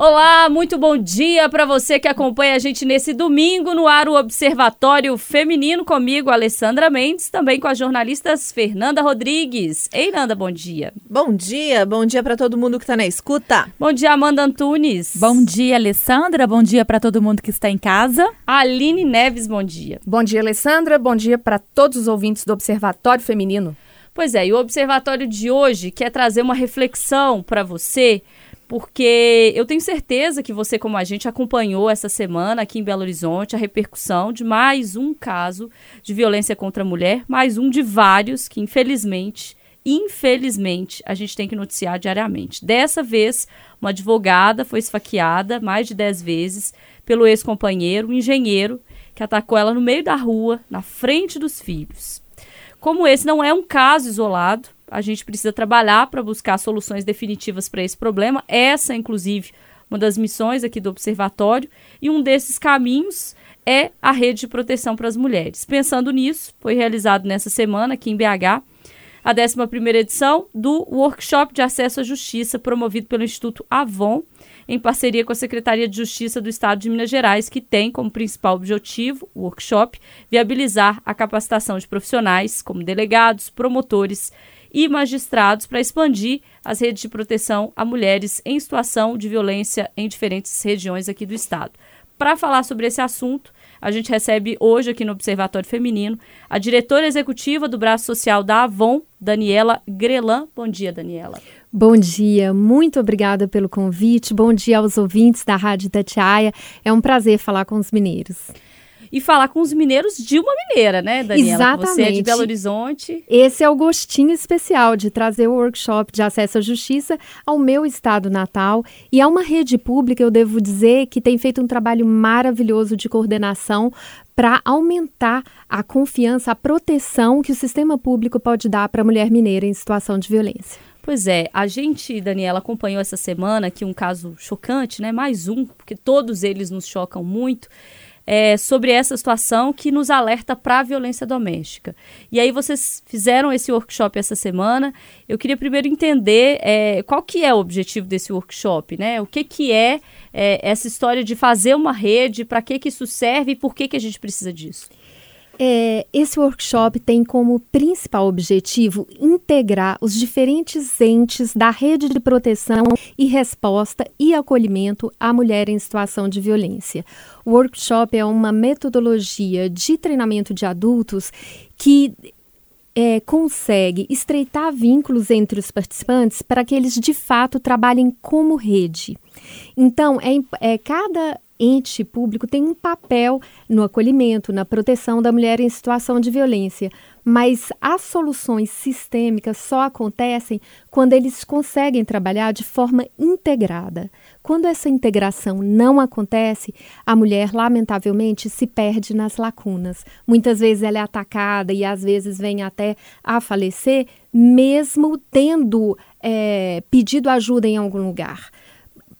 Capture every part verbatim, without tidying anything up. Olá, muito bom dia para você que acompanha a gente nesse domingo no ar o Observatório Feminino, comigo, Alessandra Mendes, também com as jornalistas Fernanda Rodrigues. Ei, Nanda, bom dia. Bom dia, bom dia para todo mundo que está na escuta. Bom dia, Amanda Antunes. Bom dia, Alessandra, bom dia para todo mundo que está em casa. Aline Neves, bom dia. Bom dia, Alessandra, bom dia para todos os ouvintes do Observatório Feminino. Pois é, e o Observatório de hoje quer trazer uma reflexão para você, porque eu tenho certeza que você, como a gente, acompanhou essa semana aqui em Belo Horizonte a repercussão de mais um caso de violência contra a mulher, mais um de vários que, infelizmente, infelizmente, a gente tem que noticiar diariamente. Dessa vez, uma advogada foi esfaqueada mais de dez vezes pelo ex-companheiro, um engenheiro, que atacou ela no meio da rua, na frente dos filhos. Como esse não é um caso isolado, a gente precisa trabalhar para buscar soluções definitivas para esse problema. Essa, inclusive, uma das missões aqui do Observatório. E um desses caminhos é a rede de proteção para as mulheres. Pensando nisso, foi realizado nessa semana, aqui em B H, a décima primeira edição do Workshop de Acesso à Justiça, promovido pelo Instituto Avon, em parceria com a Secretaria de Justiça do Estado de Minas Gerais, que tem como principal objetivo, o workshop, viabilizar a capacitação de profissionais, como delegados, promotores e magistrados, para expandir as redes de proteção a mulheres em situação de violência em diferentes regiões aqui do estado. Para falar sobre esse assunto, a gente recebe hoje aqui no Observatório Feminino a diretora executiva do braço social da Avon, Daniela Grelan. Bom dia, Daniela. Bom dia, muito obrigada pelo convite. Bom dia aos ouvintes da Rádio Tatiaia. É um prazer falar com os mineiros. E falar com os mineiros de uma mineira, né, Daniela? Exatamente. Você é de Belo Horizonte. Esse é o gostinho especial de trazer o workshop de acesso à justiça ao meu estado natal. E a uma rede pública, eu devo dizer, que tem feito um trabalho maravilhoso de coordenação para aumentar a confiança, a proteção que o sistema público pode dar para a mulher mineira em situação de violência. Pois é, a gente, Daniela, acompanhou essa semana aqui um caso chocante, né? Mais um, porque todos eles nos chocam muito. É, sobre essa situação que nos alerta para a violência doméstica. E aí vocês fizeram esse workshop essa semana. Eu queria primeiro entender é, qual que é o objetivo desse workshop, né? O que, que é, é essa história de fazer uma rede, para que, que isso serve e por que, que a gente precisa disso? É, esse workshop tem como principal objetivo integrar os diferentes entes da rede de proteção e resposta e acolhimento à mulher em situação de violência. O workshop é uma metodologia de treinamento de adultos que É, consegue estreitar vínculos entre os participantes para que eles, de fato, trabalhem como rede. Então, é, é, cada ente público tem um papel no acolhimento, na proteção da mulher em situação de violência, mas as soluções sistêmicas só acontecem quando eles conseguem trabalhar de forma integrada. Quando essa integração não acontece, a mulher, lamentavelmente, se perde nas lacunas. Muitas vezes ela é atacada e, às vezes, vem até a falecer, mesmo tendo é, pedido ajuda em algum lugar.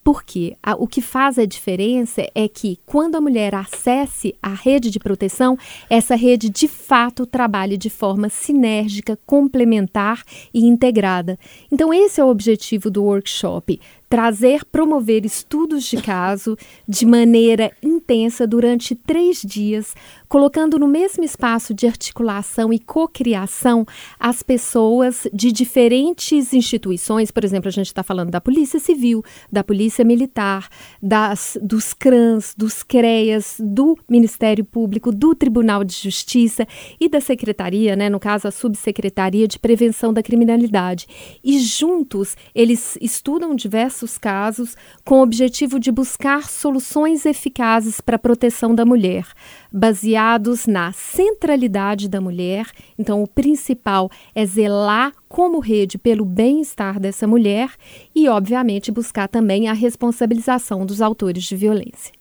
Porque o que faz a diferença é que quando a mulher acesse a rede de proteção, essa rede de fato trabalha de forma sinérgica, complementar e integrada. Então esse é o objetivo do workshop, trazer, promover estudos de caso de maneira intensa durante três dias, colocando no mesmo espaço de articulação e cocriação as pessoas de diferentes instituições. Por exemplo, a gente está falando da Polícia Civil, da Polícia Militar, das, dos CRANS, dos CREAS, do Ministério Público, do Tribunal de Justiça e da Secretaria, né, no caso a Subsecretaria de Prevenção da Criminalidade. E juntos eles estudam diversos casos com o objetivo de buscar soluções eficazes para a proteção da mulher, baseados na centralidade da mulher. Então, o principal é zelar como rede pelo bem-estar dessa mulher e, obviamente, buscar também a responsabilização dos autores de violência.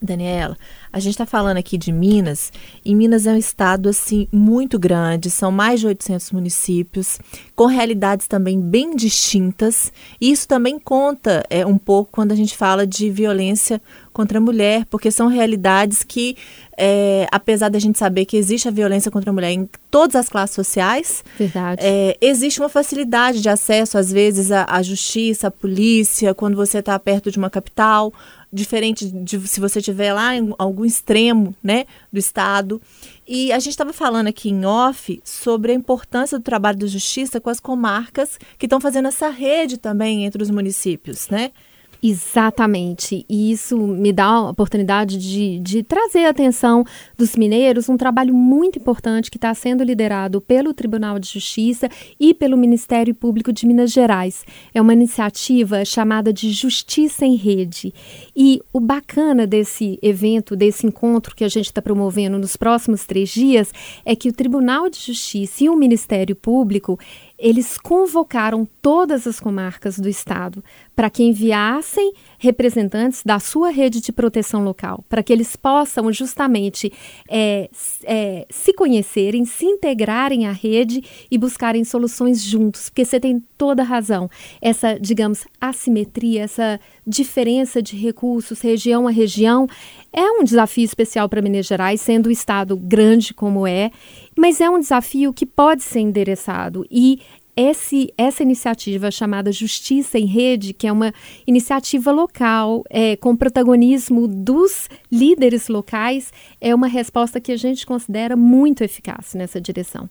Daniela, A gente está falando aqui de Minas, e Minas é um estado assim muito grande, são mais de oitocentos municípios, com realidades também bem distintas, e isso também conta é, um pouco quando a gente fala de violência contra a mulher, porque são realidades que, é, apesar da gente saber que existe a violência contra a mulher em todas as classes sociais, verdade. É, existe uma facilidade de acesso, às vezes, à, à justiça, à polícia, quando você está perto de uma capital, diferente de se você estiver lá em algum extremo, né, do estado. E a gente estava falando aqui em off sobre a importância do trabalho da justiça com as comarcas que estão fazendo essa rede também entre os municípios, né? Exatamente, e isso me dá a oportunidade de, de trazer a atenção dos mineiros, um trabalho muito importante que está sendo liderado pelo Tribunal de Justiça e pelo Ministério Público de Minas Gerais. É uma iniciativa chamada de Justiça em Rede, e o bacana desse evento, desse encontro que a gente está promovendo nos próximos três dias, é que o Tribunal de Justiça e o Ministério Público, eles convocaram todas as comarcas do estado para que enviassem representantes da sua rede de proteção local, para que eles possam justamente é, é, se conhecerem, se integrarem à rede e buscarem soluções juntos, porque você tem toda a razão. Essa, digamos, assimetria, essa diferença de recursos, região a região, é um desafio especial para Minas Gerais, sendo um estado grande como é, mas é um desafio que pode ser endereçado. E Esse, essa iniciativa chamada Justiça em Rede, que é uma iniciativa local, é, com protagonismo dos líderes locais, é uma resposta que a gente considera muito eficaz nessa direção.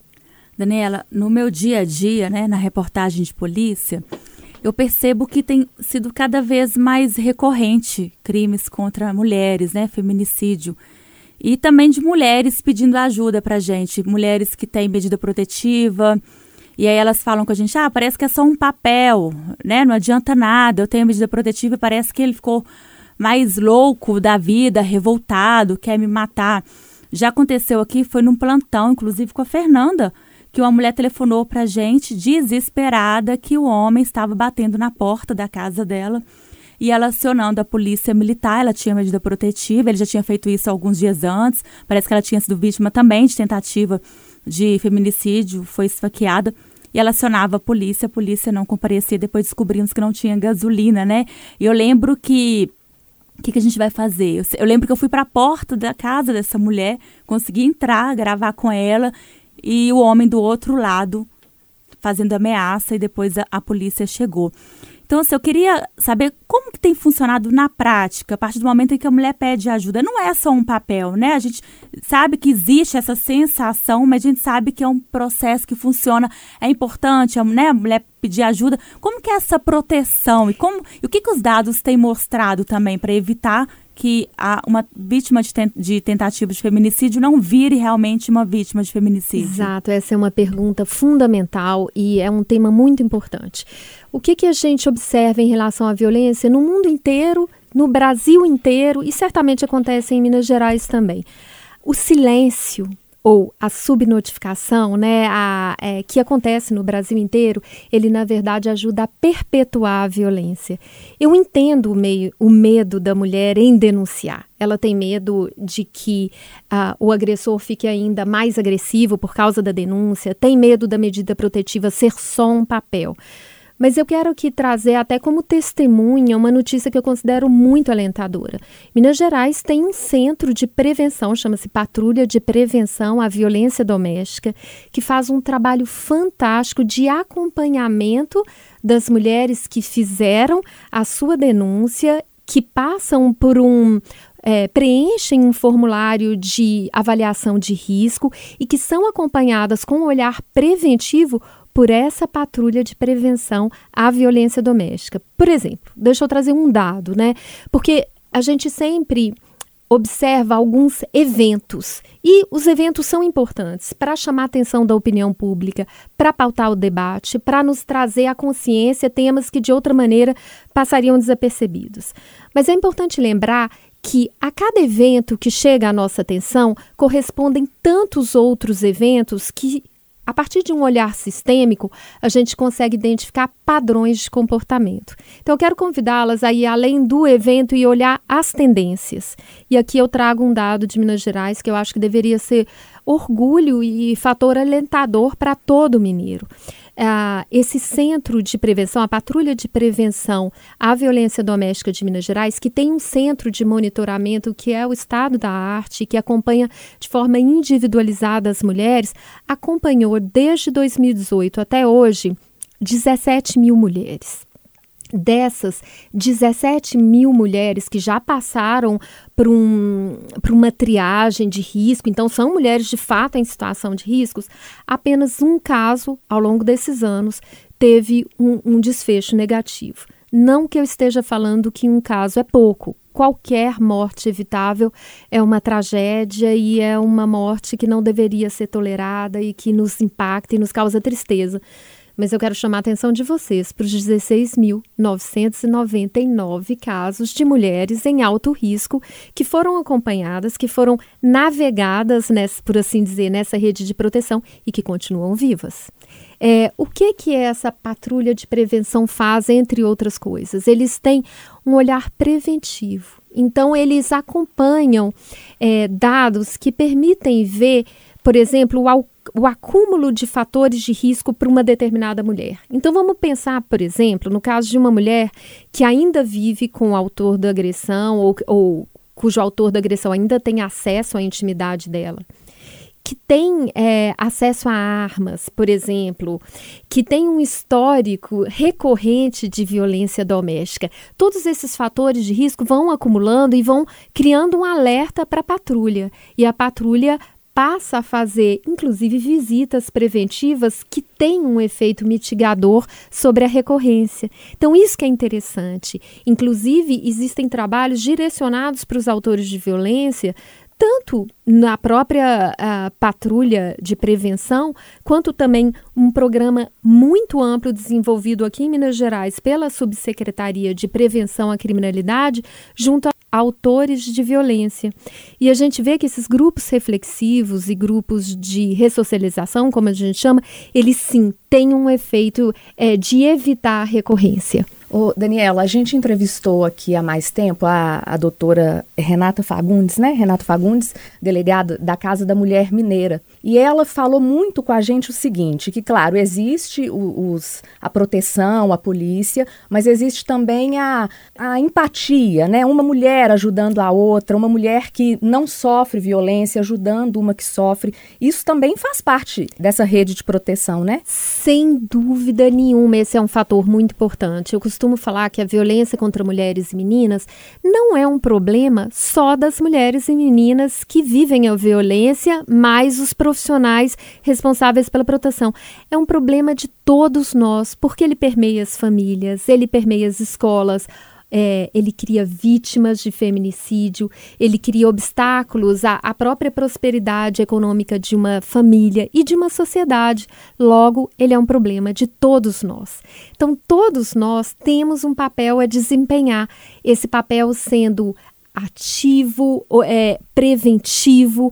Daniela, no meu dia a dia, né, na reportagem de polícia, eu percebo que tem sido cada vez mais recorrente crimes contra mulheres, né, feminicídio. E também de mulheres pedindo ajuda para a gente, mulheres que têm medida protetiva. E aí elas falam com a gente, ah, parece que é só um papel, né? Não adianta nada, eu tenho medida protetiva e parece que ele ficou mais louco da vida, revoltado, quer me matar. Já aconteceu aqui, foi num plantão, inclusive com a Fernanda, que uma mulher telefonou pra gente desesperada que o homem estava batendo na porta da casa dela e ela acionando a polícia militar, ela tinha medida protetiva, ele já tinha feito isso alguns dias antes, parece que ela tinha sido vítima também de tentativa de feminicídio, foi esfaqueada. E ela acionava a polícia, a polícia não comparecia, depois descobrimos que não tinha gasolina, né? E eu lembro que... O que, que a gente vai fazer? Eu, eu lembro que eu fui para a porta da casa dessa mulher, consegui entrar, gravar com ela, e o homem do outro lado fazendo ameaça, e depois a, a polícia chegou. Então, assim, eu queria saber como que tem funcionado na prática, a partir do momento em que a mulher pede ajuda. Não é só um papel, né? A gente sabe que existe essa sensação, mas a gente sabe que é um processo que funciona, é importante, né? A mulher pedir ajuda. Como que é essa proteção? E, como, e o que, que os dados têm mostrado também para evitar que a, uma vítima de, ten, de tentativa de feminicídio não vire realmente uma vítima de feminicídio? Exato, essa é uma pergunta fundamental e é um tema muito importante. O que, que a gente observa em relação à violência no mundo inteiro, no Brasil inteiro, e certamente acontece em Minas Gerais também? O silêncio ou a subnotificação, né, a, é, que acontece no Brasil inteiro, ele, na verdade, ajuda a perpetuar a violência. Eu entendo o, meio, o medo da mulher em denunciar. Ela tem medo de que uh, o agressor fique ainda mais agressivo por causa da denúncia, tem medo da medida protetiva ser só um papel. Mas eu quero aqui trazer até como testemunha uma notícia que eu considero muito alentadora. Minas Gerais tem um centro de prevenção, chama-se Patrulha de Prevenção à Violência Doméstica, que faz um trabalho fantástico de acompanhamento das mulheres que fizeram a sua denúncia, que passam por um... É, preenchem um formulário de avaliação de risco e que são acompanhadas com um olhar preventivo por essa patrulha de prevenção à violência doméstica. Por exemplo, deixa eu trazer um dado, né? Porque a gente sempre observa alguns eventos e os eventos são importantes para chamar a atenção da opinião pública, para pautar o debate, para nos trazer à consciência temas que de outra maneira passariam desapercebidos. Mas é importante lembrar que a cada evento que chega à nossa atenção correspondem tantos outros eventos que A partir de um olhar sistêmico, a gente consegue identificar padrões de comportamento. Então, eu quero convidá-las a ir além do evento e olhar as tendências. E aqui eu trago um dado de Minas Gerais que eu acho que deveria ser orgulho e fator alentador para todo mineiro. Uh, esse centro de prevenção, a Patrulha de Prevenção à Violência Doméstica de Minas Gerais, que tem um centro de monitoramento que é o estado da arte, que acompanha de forma individualizada as mulheres, acompanhou desde dois mil e dezoito até hoje dezessete mil mulheres. Dessas dezessete mil mulheres que já passaram por, um, por uma triagem de risco, então são mulheres de fato em situação de riscos, apenas um caso ao longo desses anos teve um, um desfecho negativo. Não que eu esteja falando que um caso é pouco. Qualquer morte evitável é uma tragédia e é uma morte que não deveria ser tolerada e que nos impacta e nos causa tristeza. Mas eu quero chamar a atenção de vocês para os dezesseis mil novecentos e noventa e nove casos de mulheres em alto risco que foram acompanhadas, que foram navegadas, nessa, por assim dizer, nessa rede de proteção e que continuam vivas. É, o que, que essa patrulha de prevenção faz, entre outras coisas? Eles têm um olhar preventivo. Então, eles acompanham é, dados que permitem ver, por exemplo, o alcance, o acúmulo de fatores de risco para uma determinada mulher. Então, vamos pensar, por exemplo, no caso de uma mulher que ainda vive com o autor da agressão ou, ou cujo autor da agressão ainda tem acesso à intimidade dela, que tem é, acesso a armas, por exemplo, que tem um histórico recorrente de violência doméstica. Todos esses fatores de risco vão acumulando e vão criando um alerta para a patrulha. E a patrulha passa a fazer, inclusive, visitas preventivas que têm um efeito mitigador sobre a recorrência. Então, isso que é interessante. Inclusive, existem trabalhos direcionados para os autores de violência, tanto na própria uh, patrulha de prevenção, quanto também um programa muito amplo desenvolvido aqui em Minas Gerais pela Subsecretaria de Prevenção à Criminalidade, junto a autores de violência. E a gente vê que esses grupos reflexivos e grupos de ressocialização, como a gente chama, eles sim têm um efeito é, de evitar a recorrência. Ô, Daniela, a gente entrevistou aqui há mais tempo a, a doutora Renata Fagundes, né? Renata Fagundes, delegada da Casa da Mulher Mineira. E ela falou muito com a gente o seguinte, que, claro, existe o, os, a proteção, a polícia, mas existe também a, a empatia, né? Uma mulher ajudando a outra, uma mulher que não sofre violência, ajudando uma que sofre. Isso também faz parte dessa rede de proteção, né? Sem dúvida nenhuma, esse é um fator muito importante. Eu costumo falar que a violência contra mulheres e meninas não é um problema só das mulheres e meninas que vivem a violência, mas os profissionais responsáveis pela proteção. É um problema de todos nós, porque ele permeia as famílias, ele permeia as escolas, É, ele cria vítimas de feminicídio, ele cria obstáculos à, à própria prosperidade econômica de uma família e de uma sociedade. Logo, ele é um problema de todos nós. Então, todos nós temos um papel a desempenhar, esse papel sendo ativo, é, preventivo.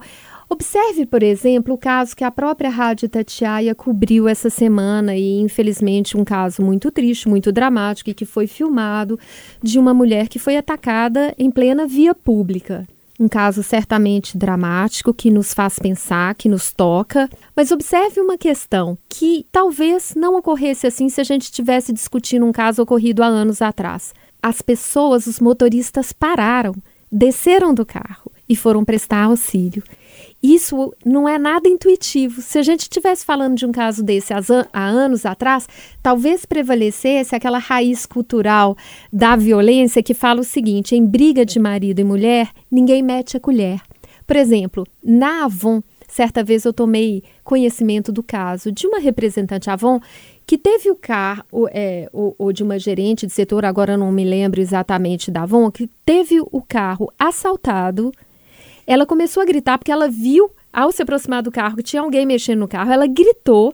Observe, por exemplo, o caso que a própria Rádio Tatiaia cobriu essa semana e, infelizmente, um caso muito triste, muito dramático e que foi filmado de uma mulher que foi atacada em plena via pública. Um caso certamente dramático que nos faz pensar, que nos toca. Mas observe uma questão que talvez não ocorresse assim se a gente estivesse discutindo um caso ocorrido há anos atrás. As pessoas, os motoristas pararam, desceram do carro e foram prestar auxílio. Isso não é nada intuitivo. Se a gente estivesse falando de um caso desse há, an- há anos atrás, talvez prevalecesse aquela raiz cultural da violência que fala o seguinte, em briga de marido e mulher, ninguém mete a colher. Por exemplo, na Avon, certa vez eu tomei conhecimento do caso de uma representante Avon que teve o carro, ou, é, ou, ou de uma gerente de setor, agora não me lembro exatamente da Avon, que teve o carro assaltado. Ela começou a gritar porque ela viu, ao se aproximar do carro, que tinha alguém mexendo no carro. Ela gritou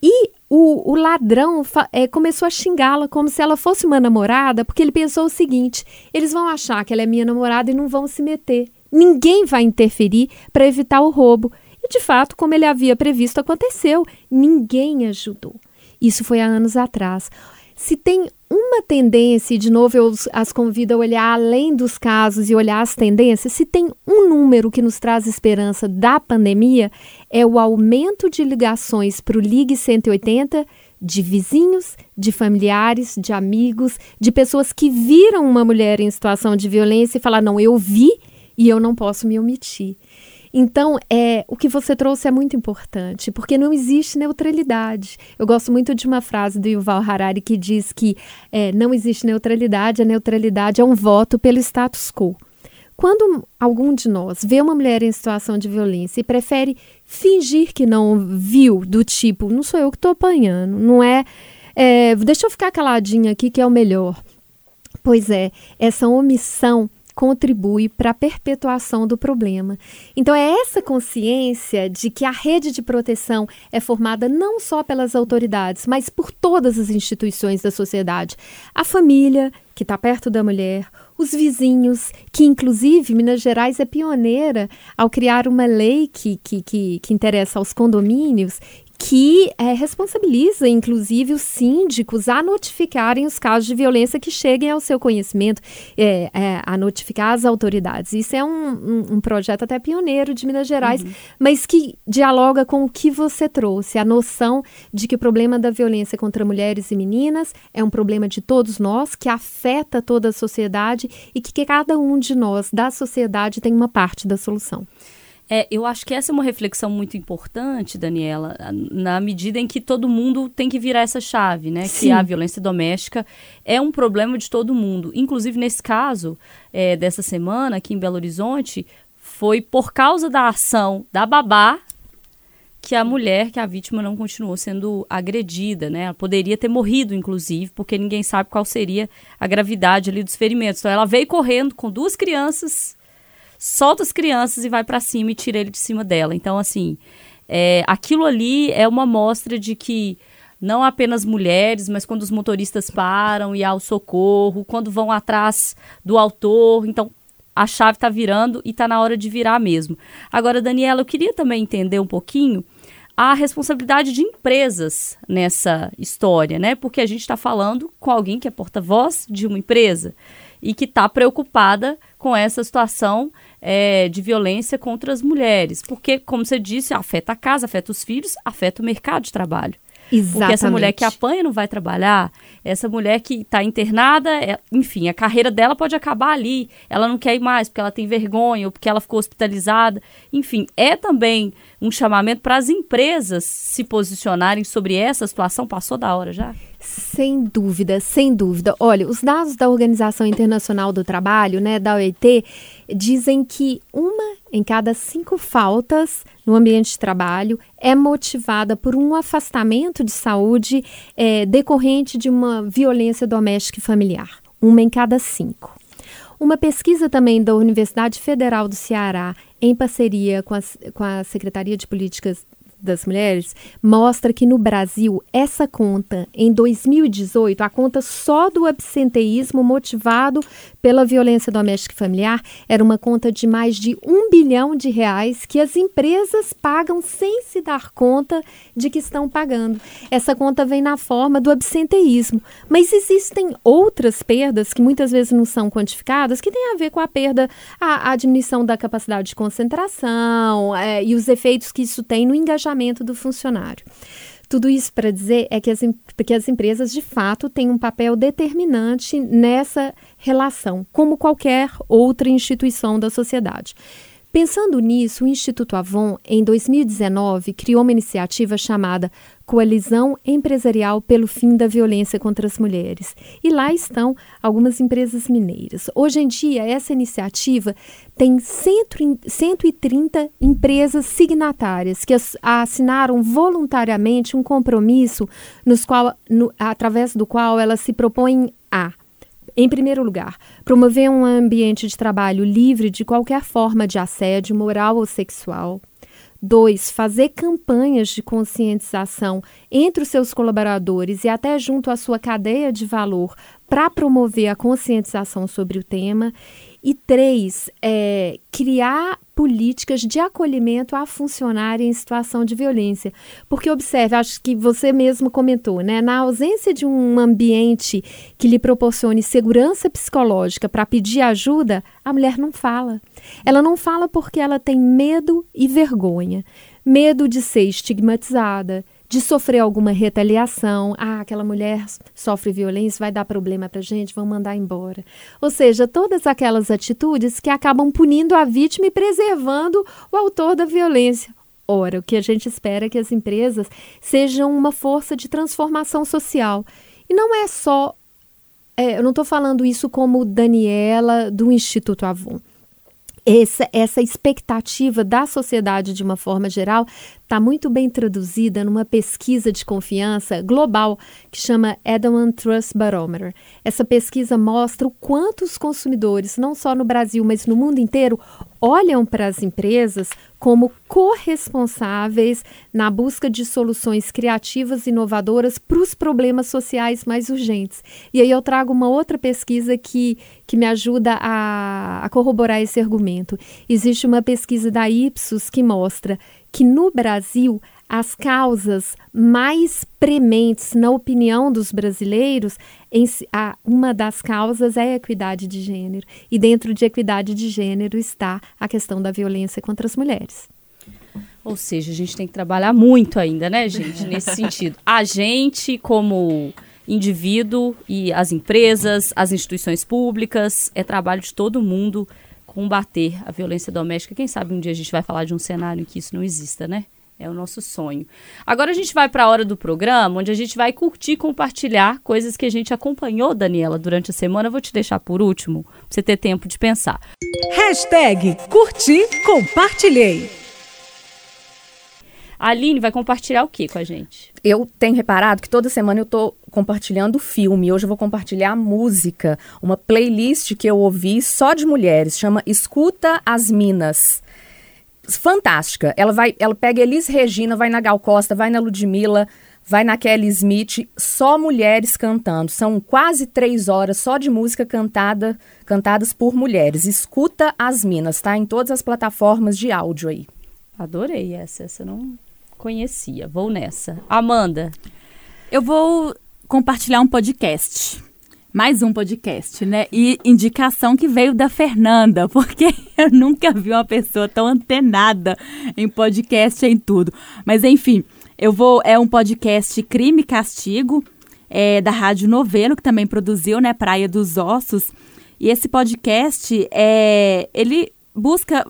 e o, o ladrão fa- é, começou a xingá-la como se ela fosse uma namorada, porque ele pensou o seguinte, eles vão achar que ela é minha namorada e não vão se meter. Ninguém vai interferir para evitar o roubo. E, de fato, como ele havia previsto, aconteceu. Ninguém ajudou. Isso foi há anos atrás. Se tem uma tendência, e de novo eu as convido a olhar além dos casos e olhar as tendências, se tem um número que nos traz esperança da pandemia, é o aumento de ligações para o Ligue cento e oitenta de vizinhos, de familiares, de amigos, de pessoas que viram uma mulher em situação de violência e falaram, não, eu vi e eu não posso me omitir. Então, é, o que você trouxe é muito importante, porque não existe neutralidade. Eu gosto muito de uma frase do Yuval Harari que diz que é, não existe neutralidade, a neutralidade é um voto pelo status quo. Quando algum de nós vê uma mulher em situação de violência e prefere fingir que não viu, do tipo, não sou eu que estou apanhando, não é, é... Deixa eu ficar caladinha aqui que é o melhor. Pois é, essa omissão contribui para a perpetuação do problema. Então, é essa consciência de que a rede de proteção é formada não só pelas autoridades, mas por todas as instituições da sociedade. A família, que está perto da mulher, os vizinhos, que inclusive Minas Gerais é pioneira ao criar uma lei que, que, que, que interessa aos condomínios, que é, responsabiliza, inclusive, os síndicos a notificarem os casos de violência que cheguem ao seu conhecimento, é, é, a notificar as autoridades. Isso é um, um, um projeto até pioneiro de Minas Gerais, uhum. mas que dialoga com o que você trouxe, a noção de que o problema da violência contra mulheres e meninas é um problema de todos nós, que afeta toda a sociedade e que, que cada um de nós da sociedade tem uma parte da solução. É, eu acho que essa é uma reflexão muito importante, Daniela, na medida em que todo mundo tem que virar essa chave, né? Sim. Que a violência doméstica é um problema de todo mundo. Inclusive, nesse caso é, dessa semana, aqui em Belo Horizonte, foi por causa da ação da babá que a mulher, que a vítima não continuou sendo agredida, né? Ela poderia ter morrido, inclusive, porque ninguém sabe qual seria a gravidade ali dos ferimentos. Então, ela veio correndo com duas crianças, solta as crianças e vai para cima e tira ele de cima dela. Então, assim, é, aquilo ali é uma mostra de que não apenas mulheres, mas quando os motoristas param e há o socorro, quando vão atrás do autor. Então, a chave está virando e está na hora de virar mesmo. Agora, Daniela, eu queria também entender um pouquinho a responsabilidade de empresas nessa história, né? Porque a gente está falando com alguém que é porta-voz de uma empresa e que está preocupada com essa situação é, de violência contra as mulheres. Porque, como você disse, afeta a casa, afeta os filhos, afeta o mercado de trabalho. Exatamente. Porque essa mulher que apanha não vai trabalhar, essa mulher que está internada, é, enfim, a carreira dela pode acabar ali. Ela não quer ir mais porque ela tem vergonha ou porque ela ficou hospitalizada. Enfim, é também um chamamento para as empresas se posicionarem sobre essa situação. Passou da hora já? Sem dúvida, sem dúvida. Olha, os dados da Organização Internacional do Trabalho, né, da O I T, dizem que uma em cada cinco faltas no ambiente de trabalho é motivada por um afastamento de saúde é, decorrente de uma violência doméstica e familiar. Uma em cada cinco. Uma pesquisa também da Universidade Federal do Ceará, em parceria com a, com a Secretaria de Políticas das Mulheres, mostra que no Brasil, essa conta, em dois mil e dezoito, a conta só do absenteísmo motivado pela violência doméstica e familiar, era uma conta de mais de um bilhão de reais que as empresas pagam sem se dar conta de que estão pagando. Essa conta vem na forma do absenteísmo. Mas existem outras perdas que muitas vezes não são quantificadas, que têm a ver com a perda, a, a diminuição da capacidade de concentração é, e os efeitos que isso tem no engajamento do funcionário. Tudo isso para dizer é que as, que as empresas, de fato, têm um papel determinante nessa relação, como qualquer outra instituição da sociedade. Pensando nisso, o Instituto Avon, em dois mil e dezenove, criou uma iniciativa chamada Coalizão Empresarial pelo Fim da Violência contra as Mulheres. E lá estão algumas empresas mineiras. Hoje em dia, essa iniciativa tem cento e trinta empresas signatárias que assinaram voluntariamente um compromisso nos qual, no, através do qual elas se propõem a, em primeiro lugar, promover um ambiente de trabalho livre de qualquer forma de assédio moral ou sexual. Dois, fazer campanhas de conscientização entre os seus colaboradores e até junto à sua cadeia de valor para promover a conscientização sobre o tema. E três, é, criar políticas de acolhimento a funcionário em situação de violência. Porque, observe, acho que você mesmo comentou, né? Na ausência de um ambiente que lhe proporcione segurança psicológica para pedir ajuda, a mulher não fala. Ela não fala porque ela tem medo e vergonha. Medo de ser estigmatizada, de sofrer alguma retaliação. Ah, aquela mulher sofre violência, vai dar problema pra gente, vão mandar embora. Ou seja, todas aquelas atitudes que acabam punindo a vítima e preservando o autor da violência. Ora, o que a gente espera é que as empresas sejam uma força de transformação social. E não é só... É, eu não estou falando isso como Daniela do Instituto Avon. Essa, essa expectativa da sociedade, de uma forma geral, está muito bem traduzida numa pesquisa de confiança global que chama Edelman Trust Barometer. Essa pesquisa mostra o quanto os consumidores, não só no Brasil, mas no mundo inteiro, olham para as empresas como corresponsáveis na busca de soluções criativas e inovadoras para os problemas sociais mais urgentes. E aí eu trago uma outra pesquisa que, que me ajuda a, a corroborar esse argumento. Existe uma pesquisa da Ipsos que mostra que no Brasil as causas mais prementes na opinião dos brasileiros, em, a, uma das causas é a equidade de gênero. E dentro de equidade de gênero está a questão da violência contra as mulheres. Ou seja, a gente tem que trabalhar muito ainda, né, gente, nesse sentido. A gente, como indivíduo, e as empresas, as instituições públicas, é trabalho de todo mundo combater a violência doméstica. Quem sabe um dia a gente vai falar de um cenário em que isso não exista, né? É o nosso sonho. Agora a gente vai para a hora do programa, onde a gente vai curtir e compartilhar coisas que a gente acompanhou, Daniela, durante a semana. Eu vou te deixar por último, para você ter tempo de pensar. Hashtag curti, compartilhei. A Aline vai compartilhar o que com a gente? Eu tenho reparado que toda semana eu estou compartilhando filme. Hoje eu vou compartilhar música, uma playlist que eu ouvi só de mulheres, chama Escuta as Minas. Fantástica. Ela vai, ela pega Elis Regina, vai na Gal Costa, vai na Ludmilla, vai na Kelly Smith, só mulheres cantando. São quase três horas só de música cantada, cantadas por mulheres. Escuta as Minas, tá? Em todas as plataformas de áudio aí. Adorei essa, essa eu não conhecia. Vou nessa. Amanda. Eu vou compartilhar um podcast. Mais um podcast, né? E indicação que veio da Fernanda, porque eu nunca vi uma pessoa tão antenada em podcast, em tudo. Mas, enfim, eu vou... É um podcast Crime e Castigo, é, da Rádio Novelo, que também produziu, né? Praia dos Ossos. E esse podcast, é, ele busca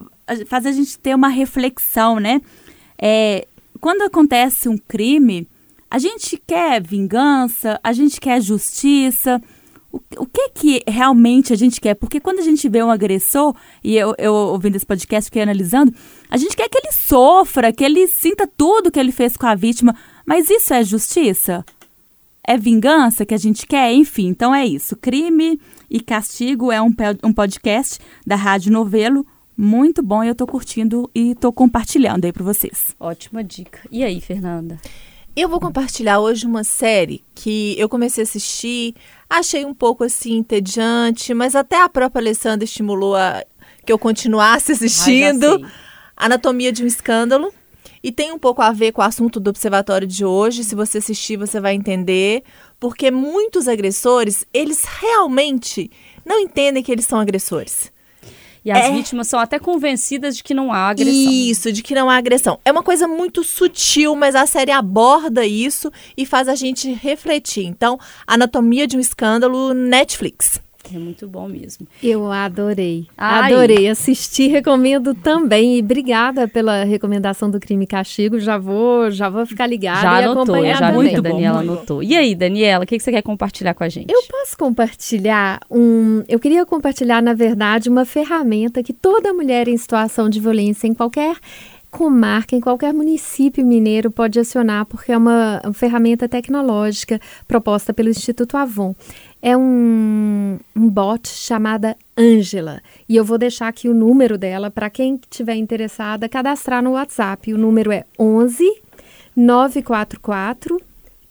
fazer a gente ter uma reflexão, né? É, quando acontece um crime, a gente quer vingança, a gente quer justiça... O que que realmente a gente quer? Porque quando a gente vê um agressor, e eu, eu ouvindo esse podcast, fiquei analisando, a gente quer que ele sofra, que ele sinta tudo que ele fez com a vítima, mas isso é justiça? É vingança que a gente quer? Enfim, então é isso. Crime e Castigo é um, um podcast da Rádio Novelo, muito bom, e eu tô curtindo e tô compartilhando aí pra vocês. Ótima dica. E aí, Fernanda? Eu vou compartilhar hoje uma série que eu comecei a assistir, achei um pouco assim entediante, mas até a própria Alessandra estimulou a, que eu continuasse assistindo, Anatomia de um Escândalo, e tem um pouco a ver com o assunto do observatório de hoje. Se você assistir, você vai entender, porque muitos agressores, eles realmente não entendem que eles são agressores. E as é... vítimas são até convencidas de que não há agressão. Isso, de que não há agressão. É uma coisa muito sutil, mas a série aborda isso e faz a gente refletir. Então, Anatomia de um Escândalo, Netflix. É muito bom mesmo. Eu adorei. Ai. Adorei assistir, recomendo também. E obrigada pela recomendação do Crime e Castigo. Já vou, já vou ficar ligada. Já e anotou, acompanhar já também. Muito bom, Daniela muito anotou. Bom. E aí, Daniela, o que você quer compartilhar com a gente? Eu posso compartilhar um... Eu queria compartilhar, na verdade, uma ferramenta que toda mulher em situação de violência, em qualquer comarca, em qualquer município mineiro, pode acionar, porque é uma, uma ferramenta tecnológica proposta pelo Instituto Avon. É um, um bot chamada Ângela, e eu vou deixar aqui o número dela para quem estiver interessada cadastrar no WhatsApp. O número é onze nove quatro quatro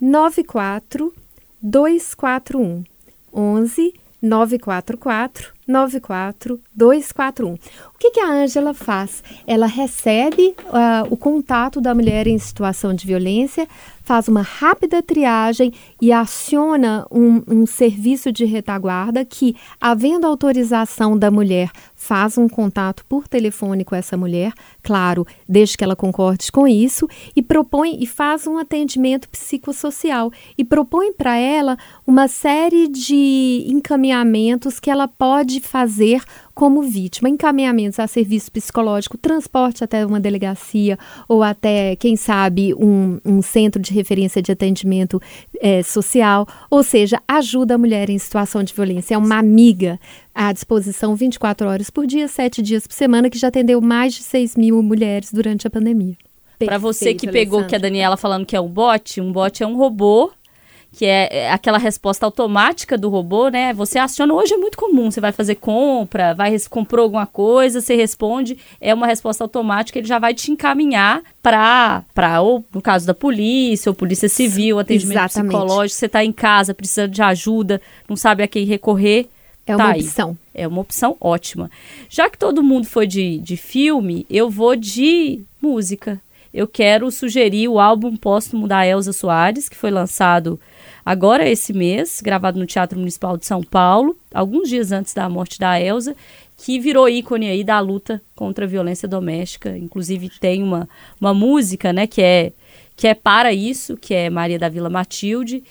nove quatro dois quatro um, onze nove quatro quatro nove quatro dois quatro um. O que, que a Ângela faz? Ela recebe uh, o contato da mulher em situação de violência, faz uma rápida triagem e aciona um, um serviço de retaguarda que, havendo autorização da mulher, faz um contato por telefone com essa mulher, claro, desde que ela concorde com isso, e propõe e faz um atendimento psicossocial e propõe para ela uma série de encaminhamentos que ela pode fazer como vítima, encaminhamentos a serviço psicológico, transporte até uma delegacia ou até, quem sabe, um, um centro de referência de atendimento é, social, ou seja, ajuda a mulher em situação de violência, é uma amiga à disposição vinte e quatro horas por dia, sete dias por semana, que já atendeu mais de seis mil mulheres durante a pandemia. Para você que pegou Alessandra. Que a Daniela falando que é um bot, um bot é um robô, que é aquela resposta automática do robô, né? Você aciona, hoje é muito comum, você vai fazer compra, vai comprou alguma coisa, você responde, é uma resposta automática, ele já vai te encaminhar para, ou no caso da polícia, ou polícia civil, atendimento Exatamente. Psicológico, você está em casa, precisando de ajuda, não sabe a quem recorrer. É uma tá opção. Aí. É uma opção ótima. Já que todo mundo foi de, de filme, eu vou de música. Eu quero sugerir o álbum póstumo da Elza Soares, que foi lançado agora esse mês, gravado no Teatro Municipal de São Paulo, alguns dias antes da morte da Elza, que virou ícone aí da luta contra a violência doméstica. Inclusive tem uma, uma música, né, que é, que é para isso, que é Maria da Vila Matilde.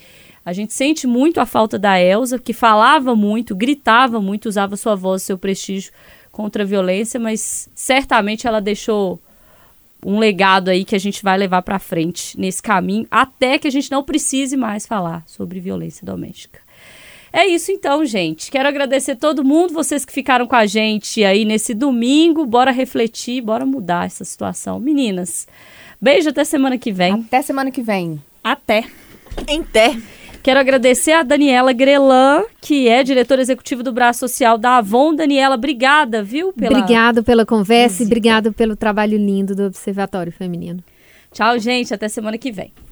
A gente sente muito a falta da Elza, que falava muito, gritava muito, usava sua voz, seu prestígio contra a violência, mas certamente ela deixou um legado aí que a gente vai levar para frente nesse caminho, até que a gente não precise mais falar sobre violência doméstica. É isso então, gente. Quero agradecer todo mundo, vocês que ficaram com a gente aí nesse domingo. Bora refletir, bora mudar essa situação. Meninas, beijo, até semana que vem. Até semana que vem. Até. Em té. Quero agradecer a Daniela Grelan, que é diretora executiva do braço social da Avon. Daniela, obrigada, viu? Pela... Obrigada pela conversa e obrigada pelo trabalho lindo do Observatório Feminino. Tchau, gente. Até semana que vem.